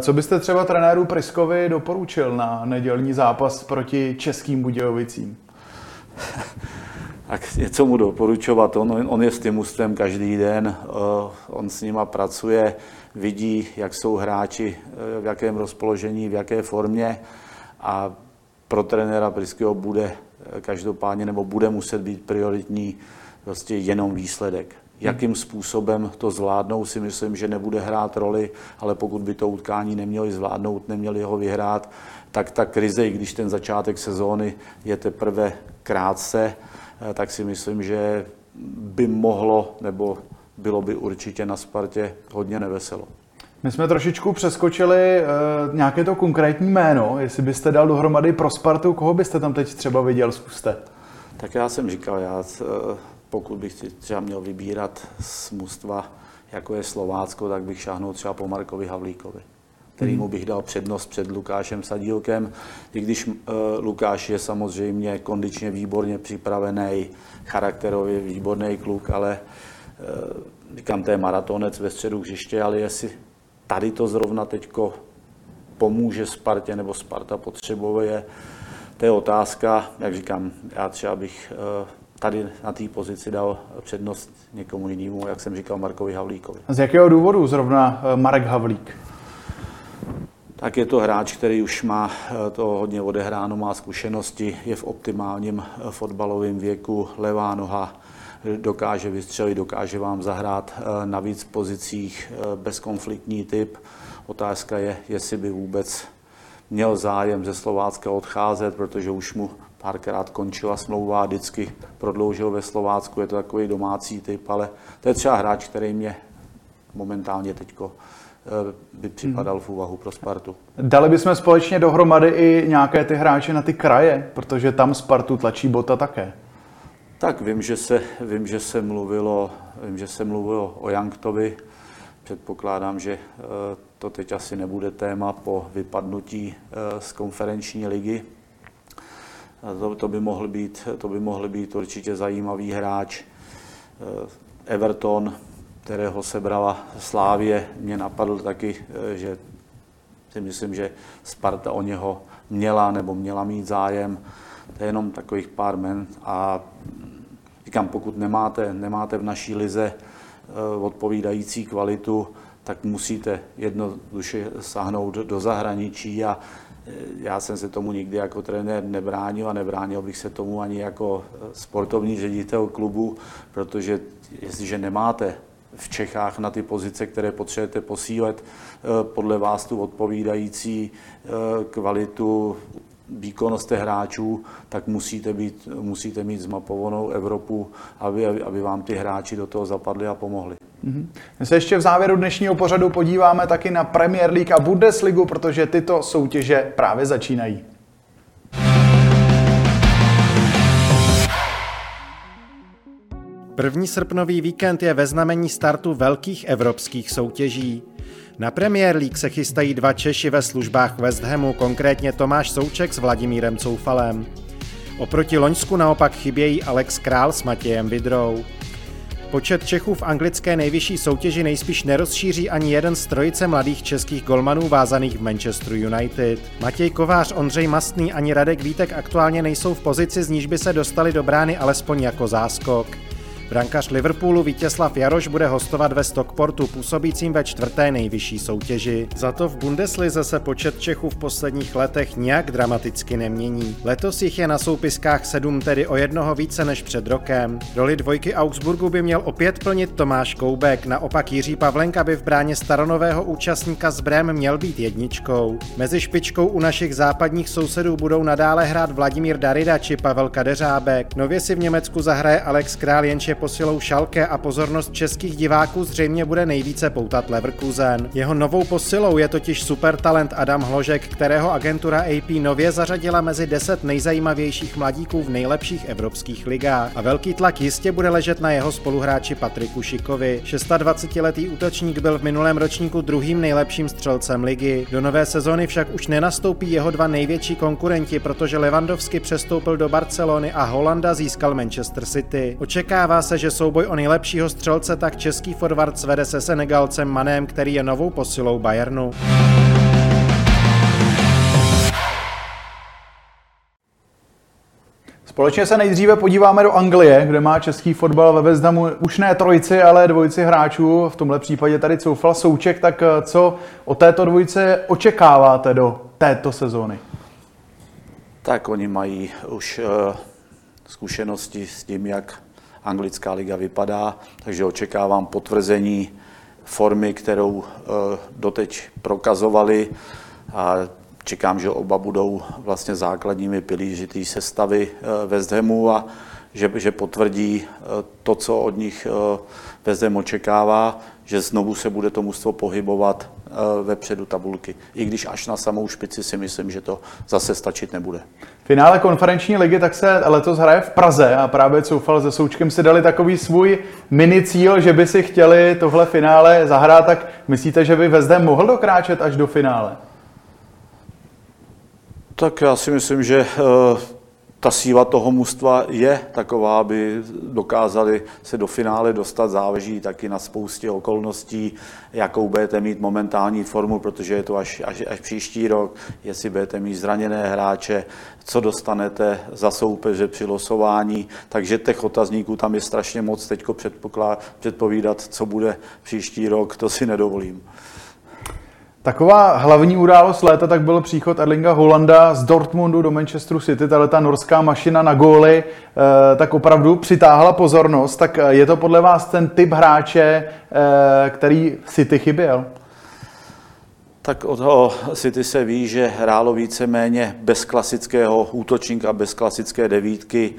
Co byste třeba trenéru Pryskovi doporučil na nedělní zápas proti Českým Budějovicím? Tak něco mu doporučovat. On je s tím mužstvem každý den, on s nima pracuje, vidí, jak jsou hráči, v jakém rozpoložení, v jaké formě a pro trenéra Pryskyho bude každopádně, nebo bude muset být prioritní vlastně jenom výsledek. Jakým způsobem to zvládnou, si myslím, že nebude hrát roli, ale pokud by to utkání neměli zvládnout, neměli ho vyhrát, tak ta krize, i když ten začátek sezóny je teprve krátce, tak si myslím, že by mohlo, nebo bylo by určitě na Spartě hodně neveselo. My jsme trošičku přeskočili nějaké to konkrétní jméno. Jestli byste dal dohromady pro Spartu, koho byste tam teď třeba viděl, zkuste? Tak já jsem říkal, pokud bych třeba měl vybírat z mužstva, jako je Slovácko, tak bych šáhnul třeba po Markovi Havlíkovi, kterýmu bych dal přednost před Lukášem Sadílkem, i když Lukáš je samozřejmě kondičně výborně připravený, charakterově výborný kluk, ale říkám, to je maratonec ve středu hřiště, ale jestli tady to zrovna teďko pomůže Spartě, nebo Sparta potřebuje, to je otázka, jak říkám, já třeba bych tady na té pozici dal přednost někomu jinému, jak jsem říkal, Markovi Havlíkovi. Z jakého důvodu zrovna Marek Havlík? Tak je to hráč, který už má to hodně odehráno, má zkušenosti, je v optimálním fotbalovém věku, levá noha, dokáže vystřelit, dokáže vám zahrát na víc pozicích, bezkonfliktní typ. Otázka je, jestli by vůbec měl zájem ze Slovácka odcházet, protože už mu párkrát končila smlouva a vždycky prodloužil ve Slovácku, je to takový domácí typ, ale to je třeba hráč, který mě momentálně teďko by připadal v úvahu pro Spartu. Dali bychom společně dohromady i nějaké ty hráče na ty kraje, protože tam Spartu tlačí Bota také. Tak vím, že se mluvilo o Janktovi. Předpokládám, že to teď asi nebude téma po vypadnutí z konferenční ligy. To by mohl být určitě zajímavý hráč. Everton, kterého sebrala Slavie, mě napadl taky, že si myslím, že Sparta o něho měla mít zájem. To je jenom takových pár men a říkám, pokud nemáte v naší lize odpovídající kvalitu, tak musíte jednoduše sáhnout do zahraničí a já jsem se tomu nikdy jako trenér nebránil a nebránil bych se tomu ani jako sportovní ředitel klubu, protože jestliže nemáte v Čechách na ty pozice, které potřebujete posílit, podle vás tu odpovídající kvalitu, výkonnost hráčů, tak musíte mít zmapovanou Evropu, aby vám ty hráči do toho zapadli a pomohli. My se ještě v závěru dnešního pořadu podíváme taky na Premier League a Bundesligu, protože tyto soutěže právě začínají. První srpnový víkend je ve znamení startu velkých evropských soutěží. Na Premier League se chystají dva Češi ve službách West Hamu, konkrétně Tomáš Souček s Vladimírem Coufalem. Oproti Loňsku naopak chybějí Alex Král s Matějem Vidrou. Počet Čechů v anglické nejvyšší soutěži nejspíš nerozšíří ani jeden z trojice mladých českých golmanů vázaných v Manchesteru United. Matěj Kovář, Ondřej Mastný ani Radek Vítek aktuálně nejsou v pozici, z níž by se dostali do brány alespoň jako záskok. Brankař Liverpoolu Vítězslav Jaroš bude hostovat ve Stockportu, působícím ve čtvrté nejvyšší soutěži. Za to v Bundeslize se počet Čechů v posledních letech nijak dramaticky nemění. Letos jich je na soupiskách 7, tedy o jednoho více než před rokem. Roli dvojky Augsburgu by měl opět plnit Tomáš Koubek, naopak Jiří Pavlenka by v bráně staronového účastníka z Brém měl být jedničkou. Mezi špičkou u našich západních sousedů budou nadále hrát Vladimír Darida či Pavel Kadeřábek. Nově si v Německu zahraje Alex Král, jenže posilou Schalke a pozornost českých diváků zřejmě bude nejvíce poutat Leverkusen. Jeho novou posilou je totiž supertalent Adam Hložek, kterého agentura AP nově zařadila mezi 10 nejzajímavějších mladíků v nejlepších evropských ligách. A velký tlak jistě bude ležet na jeho spoluhráči Patriku Šikovi. 26-letý útočník byl v minulém ročníku druhým nejlepším střelcem ligy. Do nové sezony však už nenastoupí jeho dva největší konkurenti, protože Lewandowski přestoupil do Barcelony a Holanda získal Manchester City. Očekává se, že souboj o nejlepšího střelce tak český forward svede se Senegalcem Manem, který je novou posilou Bayernu. Společně se nejdříve podíváme do Anglie, kde má český fotbal ve West Hamu už ne trojici, ale dvojici hráčů, v tomhle případě tady Coufal Souček, tak co o této dvojice očekáváte do této sezóny? Tak oni mají už zkušenosti s tím, jak anglická liga vypadá, takže očekávám potvrzení formy, kterou doteď prokazovali a čekám, že oba budou vlastně základními pilíři té sestavy West Hamu a že potvrdí to, co od nich West Ham očekává, že znovu se bude to mužstvo pohybovat vepředu tabulky. I když až na samou špici si myslím, že to zase stačit nebude. Finále konferenční ligy tak se letos hraje v Praze a právě Coufal se Součkem si dali takový svůj mini cíl, že by si chtěli tohle finále zahrát, tak myslíte, že by West Ham mohl dokráčet až do finále? Tak já si myslím, že ta síla toho mužstva je taková, aby dokázali se do finále dostat. Záleží taky na spoustě okolností, jakou budete mít momentální formu, protože je to až příští rok, jestli budete mít zraněné hráče, co dostanete za soupeře při losování. Takže těch otazníků tam je strašně moc. Teďko předpovídat, co bude příští rok, to si nedovolím. Taková hlavní událost léta tak byl příchod Erlinga Haalanda z Dortmundu do Manchesteru City, ta norská mašina na góly, tak opravdu přitáhla pozornost. Tak je to podle vás ten typ hráče, který City chyběl? Tak od toho City se ví, že hrálo víceméně bez klasického útočníka, bez klasické devítky,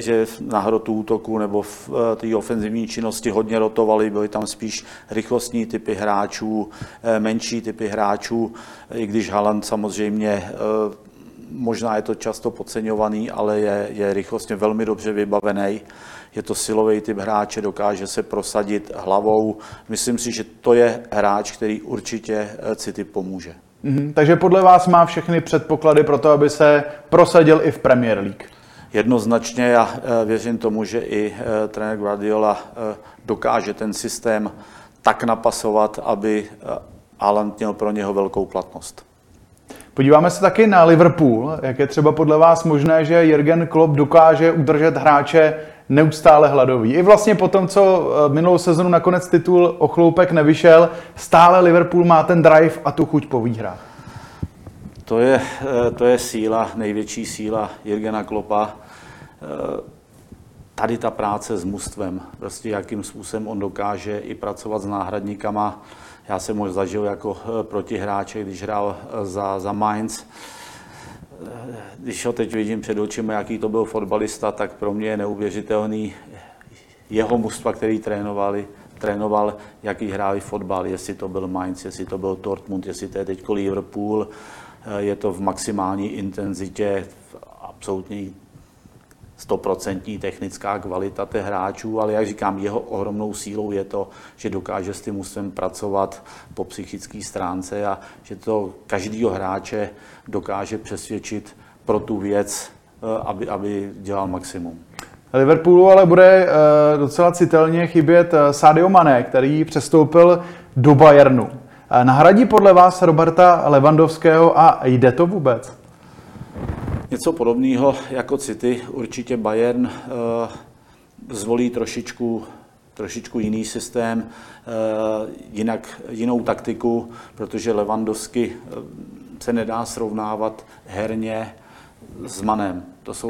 že na hrotu útoku nebo v té ofenzivní činnosti hodně rotovali, byly tam spíš rychlostní typy hráčů, menší typy hráčů, i když Haaland samozřejmě, možná je to často podceňovaný, ale je rychlostně velmi dobře vybavený. Je to silový typ hráče, dokáže se prosadit hlavou. Myslím si, že to je hráč, který určitě City pomůže. Takže podle vás má všechny předpoklady pro to, aby se prosadil i v Premier League? Jednoznačně, já věřím tomu, že i trenér Guardiola dokáže ten systém tak napasovat, aby Haaland měl pro něho velkou platnost. Podíváme se taky na Liverpool. Jak je třeba podle vás možné, že Jürgen Klopp dokáže udržet hráče neustále hladový? I vlastně po tom, co minulou sezonu nakonec titul o chloupek nevyšel, stále Liverpool má ten drive a tu chuť po výhrách. To je síla, největší síla Jürgena Kloppa. Tady ta práce s mužstvem, prostě jakým způsobem on dokáže i pracovat s náhradníkama. Já jsem ho zažil jako protihráče, když hrál za Mainz. Když ho teď vidím před očima, jaký to byl fotbalista, tak pro mě je neuvěřitelný jeho mužstva, který trénoval, jaký hráli fotbal, jestli to byl Mainz, jestli to byl Dortmund, jestli to je teď Liverpool. Je to v maximální intenzitě, absolutní 100% technická kvalita těch hráčů, ale jak říkám, jeho ohromnou sílou je to, že dokáže s tím mužstvem pracovat po psychické stránce a že to každýho hráče dokáže přesvědčit pro tu věc, aby dělal maximum. Liverpoolu ale bude docela citelně chybět Sadio Mané, který přestoupil do Bayernu. Nahradí podle vás Roberta Lewandowského a jde to vůbec? Něco podobného jako City. Určitě Bayern zvolí trošičku jiný systém, jinou taktiku, protože Lewandowski se nedá srovnávat herně s Manem. To jsou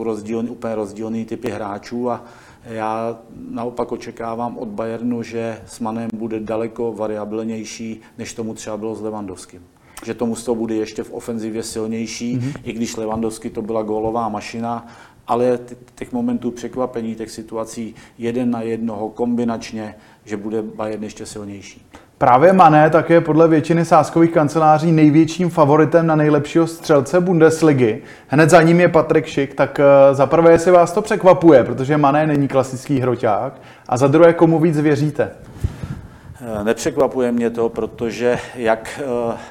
úplně rozdílný typy hráčů a já naopak očekávám od Bayernu, že s Manem bude daleko variabilnější, než tomu třeba bylo s Lewandowskim. Že tomu z toho bude ještě v ofenzivě silnější, i když Lewandowski to byla gólová mašina, ale těch momentů překvapení, těch situací jeden na jednoho kombinačně, že bude Bayern ještě silnější. Právě Mané tak je podle většiny sázkových kanceláří největším favoritem na nejlepšího střelce Bundesligy. Hned za ním je Patrik Schick, tak za prvé, jestli vás to překvapuje, protože Mané není klasický hroťák, a za druhé, komu víc věříte? Nepřekvapuje mě to, protože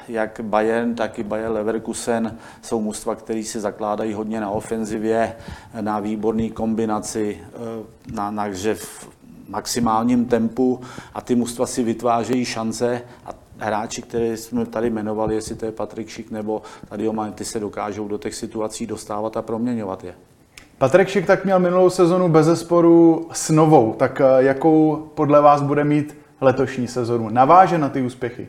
jak Bayern, tak i Bayer Leverkusen jsou mužstva, které si zakládají hodně na ofenzivě, na výborné kombinaci, na hřev v maximálním tempu a ty mužstva si vytvářejí šance a hráči, které jsme tady jmenovali, jestli to je Patrik Schick nebo tady ty se dokážou do těch situací dostávat a proměňovat je. Patrik Schick tak měl minulou sezonu bezesporu s novou, tak jakou podle vás bude mít letošní sezonu? Naváže na ty úspěchy?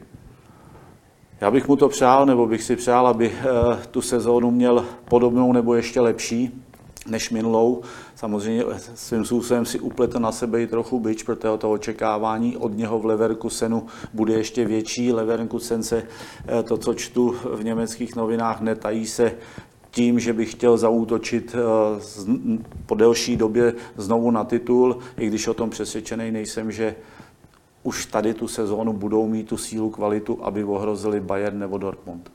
Já bych mu to přál, nebo bych si přál, aby tu sezónu měl podobnou nebo ještě lepší než minulou. Samozřejmě svým způsobem si upletl na sebe i trochu bič, protože to očekávání od něho v Leverkusenu bude ještě větší. Leverkusen se, to co čtu v německých novinách, netají se tím, že bych chtěl zaútočit po delší době znovu na titul, i když o tom přesvědčený nejsem, že už tady tu sezónu budou mít tu sílu, kvalitu, aby ohrozili Bayern nebo Dortmund.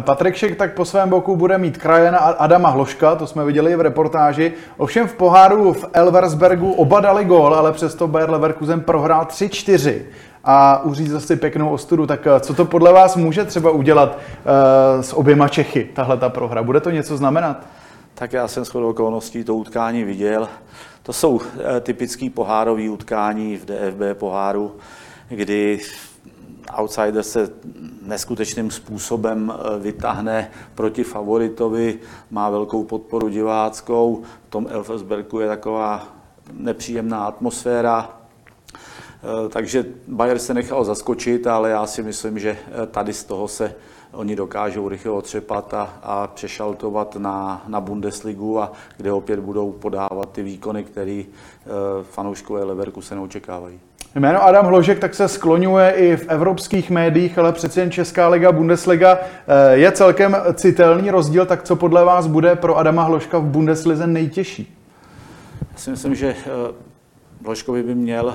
Patrik Schick tak po svém boku bude mít krajena Adama Hloška, to jsme viděli v reportáži. Ovšem v poháru v Elversbergu oba dali gól, ale přesto Bayer Leverkusen prohrál 3-4 a uřízl si pěknou ostudu. Tak co to podle vás může třeba udělat s oběma Čechy, tahle ta prohra? Bude to něco znamenat? Tak já jsem shodou okolností to utkání viděl. To jsou typický pohárový utkání v DFB poháru, kdy outsider se neskutečným způsobem vytáhne proti favoritovi, má velkou podporu diváckou, v tom Elversbergu je taková nepříjemná atmosféra. Takže Bayer se nechal zaskočit, ale já si myslím, že tady z toho se oni dokážou rychle otřepat a přešaltovat na Bundesligu, a kde opět budou podávat ty výkony, které fanouškové Leverkusenu očekávají. Jméno Adam Hložek tak se skloňuje i v evropských médiích, ale přeci jen Česká liga, Bundesliga je celkem citelný rozdíl. Tak co podle vás bude pro Adama Hložka v Bundeslize nejtěžší? Já si myslím, že Hložkovi by měl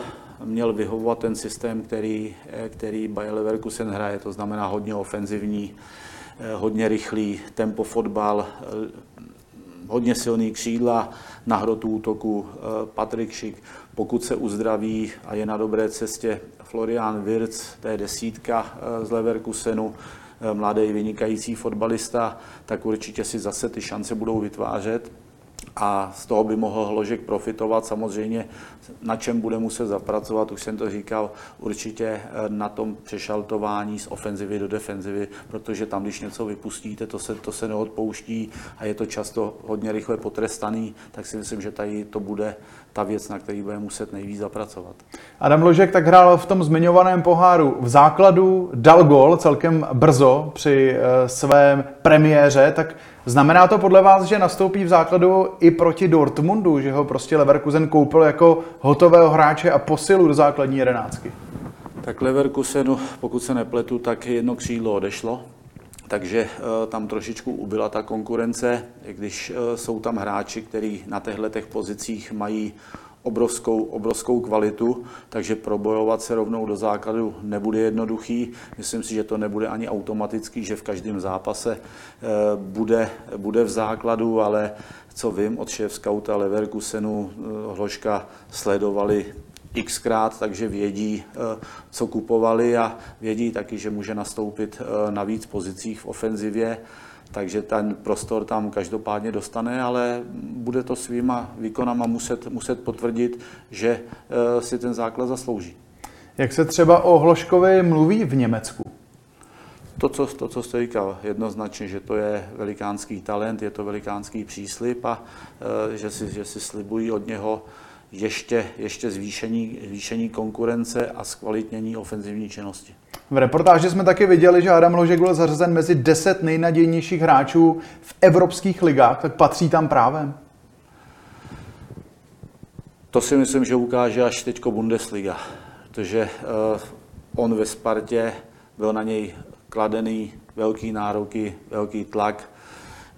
vyhovovat ten systém, který Bayer Leverkusen hraje, to znamená hodně ofenzivní, hodně rychlý tempo fotbal, hodně silný křídla na hrotu útoku. Patrik Schick, pokud se uzdraví a je na dobré cestě, Florian Wirtz, to je desítka z Leverkusenu, mladý vynikající fotbalista, tak určitě si zase ty šance budou vytvářet. a z toho by mohl Hložek profitovat. Samozřejmě, na čem bude muset zapracovat, už jsem to říkal, určitě na tom přešaltování z ofenzivy do defenzivy, protože tam, když něco vypustíte, to se neodpouští a je to často hodně rychle potrestaný, tak si myslím, že tady to bude ta věc, na který bude muset nejvíc zapracovat. Adam Hložek tak hrál v tom zmiňovaném poháru v základu, dal gól celkem brzo při svém premiéře, tak znamená to podle vás, že nastoupí v základu i proti Dortmundu, že ho prostě Leverkusen koupil jako hotového hráče a posilu do základní jedenáctky? Tak Leverkusenu, pokud se nepletu, tak jedno křídlo odešlo, takže tam trošičku ubyla ta konkurence, když jsou tam hráči, kteří na těchto pozicích mají obrovskou kvalitu, takže probojovat se rovnou do základu nebude jednoduchý. Myslím si, že to nebude ani automatický, že v každém zápase bude v základu, ale co vím od šéfskauta Leverkusenu, Hložka sledovali xkrát, takže vědí, co kupovali a vědí taky, že může nastoupit na víc pozicích v ofenzivě. Takže ten prostor tam každopádně dostane, ale bude to svýma výkonama muset potvrdit, že si ten základ zaslouží. Jak se třeba o Hložkovi mluví v Německu? To, co jste říkal, jednoznačně, že to je velikánský talent, je to velikánský příslib a že si slibují od něho ještě zvýšení konkurence a zkvalitnění ofenzivní činnosti. V reportáži jsme taky viděli, že Adam Hložek byl zařazen mezi 10 nejnadějnějších hráčů v evropských ligách, tak patří tam právem? To si myslím, že ukáže až teďko Bundesliga, protože on ve Spartě byl na něj kladený velký nároky, velký tlak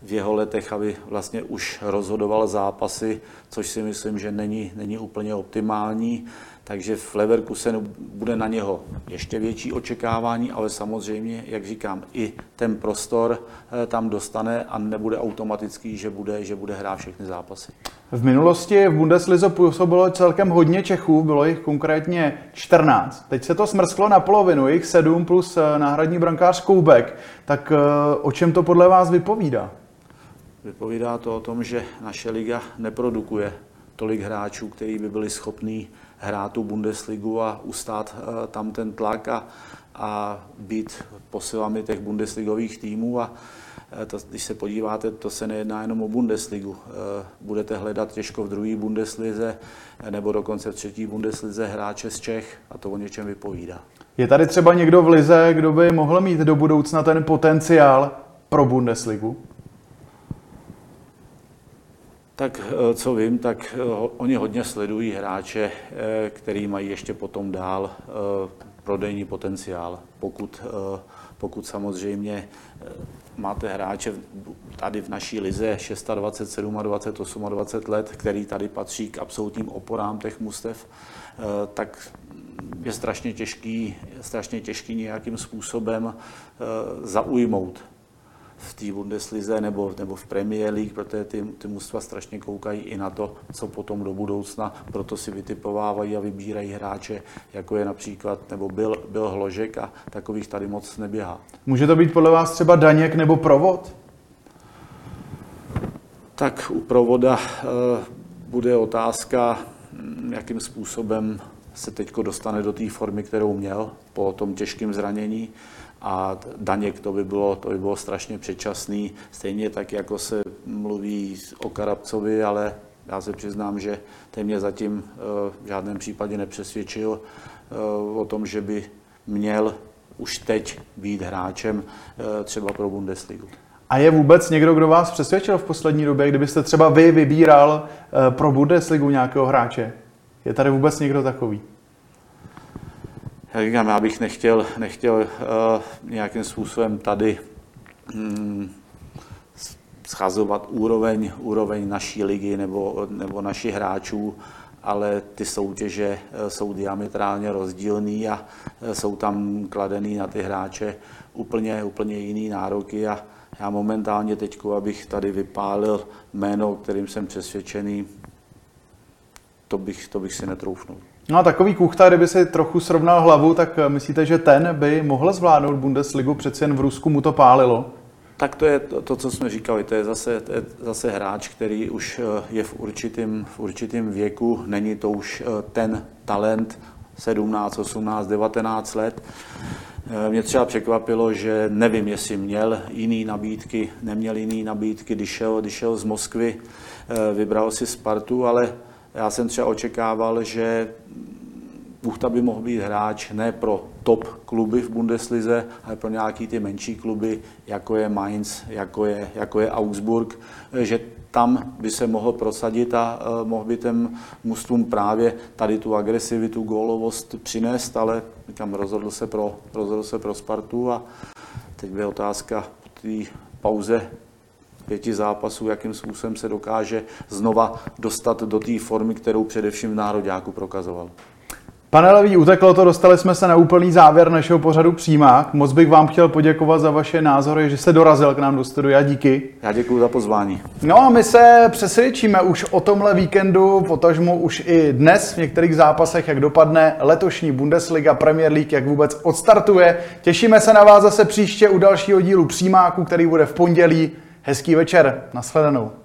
v jeho letech, aby vlastně už rozhodoval zápasy, což si myslím, že není úplně optimální. Takže v Leverkusenu bude na něho ještě větší očekávání, ale samozřejmě, jak říkám, i ten prostor tam dostane a nebude automatický, že bude hrát všechny zápasy. V minulosti v Bundeslize působilo celkem hodně Čechů, bylo jich konkrétně 14. Teď se to smrsklo na polovinu, jich 7 plus náhradní brankář Koubek. Tak o čem to podle vás vypovídá? Vypovídá to o tom, že naše liga neprodukuje tolik hráčů, kteří by byli schopní hrát tu Bundesligu a ustát tam ten tlak a být posilami těch bundesligových týmů. A to, když se podíváte, to se nejedná jenom o Bundesligu. Budete hledat těžko v druhé Bundeslize nebo dokonce v třetí Bundeslize hráče z Čech a to o něčem vypovídá. Je tady třeba někdo v lize, kdo by mohl mít do budoucna ten potenciál pro Bundesligu? Tak co vím, tak oni hodně sledují hráče, který mají ještě potom dál prodejní potenciál. Pokud samozřejmě máte hráče tady v naší lize 26, 27, 28 let, který tady patří k absolutním oporám těch mustev, tak je strašně těžký nějakým způsobem zaujmout v té Bundeslize nebo v Premier League, protože ty mužstva strašně koukají i na to, co potom do budoucna, proto si vytipovávají a vybírají hráče, jako je například, nebo byl Hložek a takových tady moc neběhá. Může to být podle vás třeba Daněk nebo Provod? Tak u Provoda bude otázka, jakým způsobem se teďko dostane do té formy, kterou měl po tom těžkém zranění. A Daněk to by bylo strašně předčasný, stejně tak, jako se mluví o Karabcovi, ale já se přiznám, že ten mě zatím v žádném případě nepřesvědčil o tom, že by měl už teď být hráčem třeba pro Bundesligu. A je vůbec někdo, kdo vás přesvědčil v poslední době, kdybyste třeba vy vybíral pro Bundesligu nějakého hráče? Je tady vůbec někdo takový? Jak říkám, já bych nechtěl nějakým způsobem tady schazovat úroveň naší ligy nebo našich hráčů, ale ty soutěže jsou diametrálně rozdílný a jsou tam kladený na ty hráče úplně jiný nároky a já momentálně teďku, abych tady vypálil jméno, kterým jsem přesvědčený, to bych si netroufnul. No a takový Kuchta, kdyby si trochu srovnal hlavu, tak myslíte, že ten by mohl zvládnout Bundesligu? Přeci jen v Rusku mu to pálilo. Tak to je to, co jsme říkali, to je zase hráč, který už je v určitém věku, není to už ten talent 17, 18, 19 let. Mě třeba překvapilo, že nevím, jestli měl jiné nabídky, neměl jiné nabídky, když šel z Moskvy, vybral si Spartu, ale já jsem třeba očekával, že Kuchta by mohl být hráč ne pro top kluby v Bundeslize, ale pro nějaký ty menší kluby, jako je Mainz, jako je Augsburg, že tam by se mohl prosadit a mohl by ten mužstvům právě tady tu agresivitu, gólovost přinést, ale tam rozhodl se pro Spartu a teď je otázka po té pauze 5 zápasů, jakým způsobem se dokáže znova dostat do té formy, kterou především v nároďáku prokazoval. Pane Levý, uteklo to, dostali jsme se na úplný závěr našeho pořadu Přímák. Moc bych vám chtěl poděkovat za vaše názory, že jste dorazil k nám do studia. Díky. Já děkuji za pozvání. No a my se přesvědčíme už o tomhle víkendu, potažmo už i dnes v některých zápasech, jak dopadne letošní Bundesliga, Premier League, jak vůbec odstartuje. Těšíme se na vás zase příště u dalšího dílu Přímáku, který bude v pondělí. Hezký večer. Nashledanou.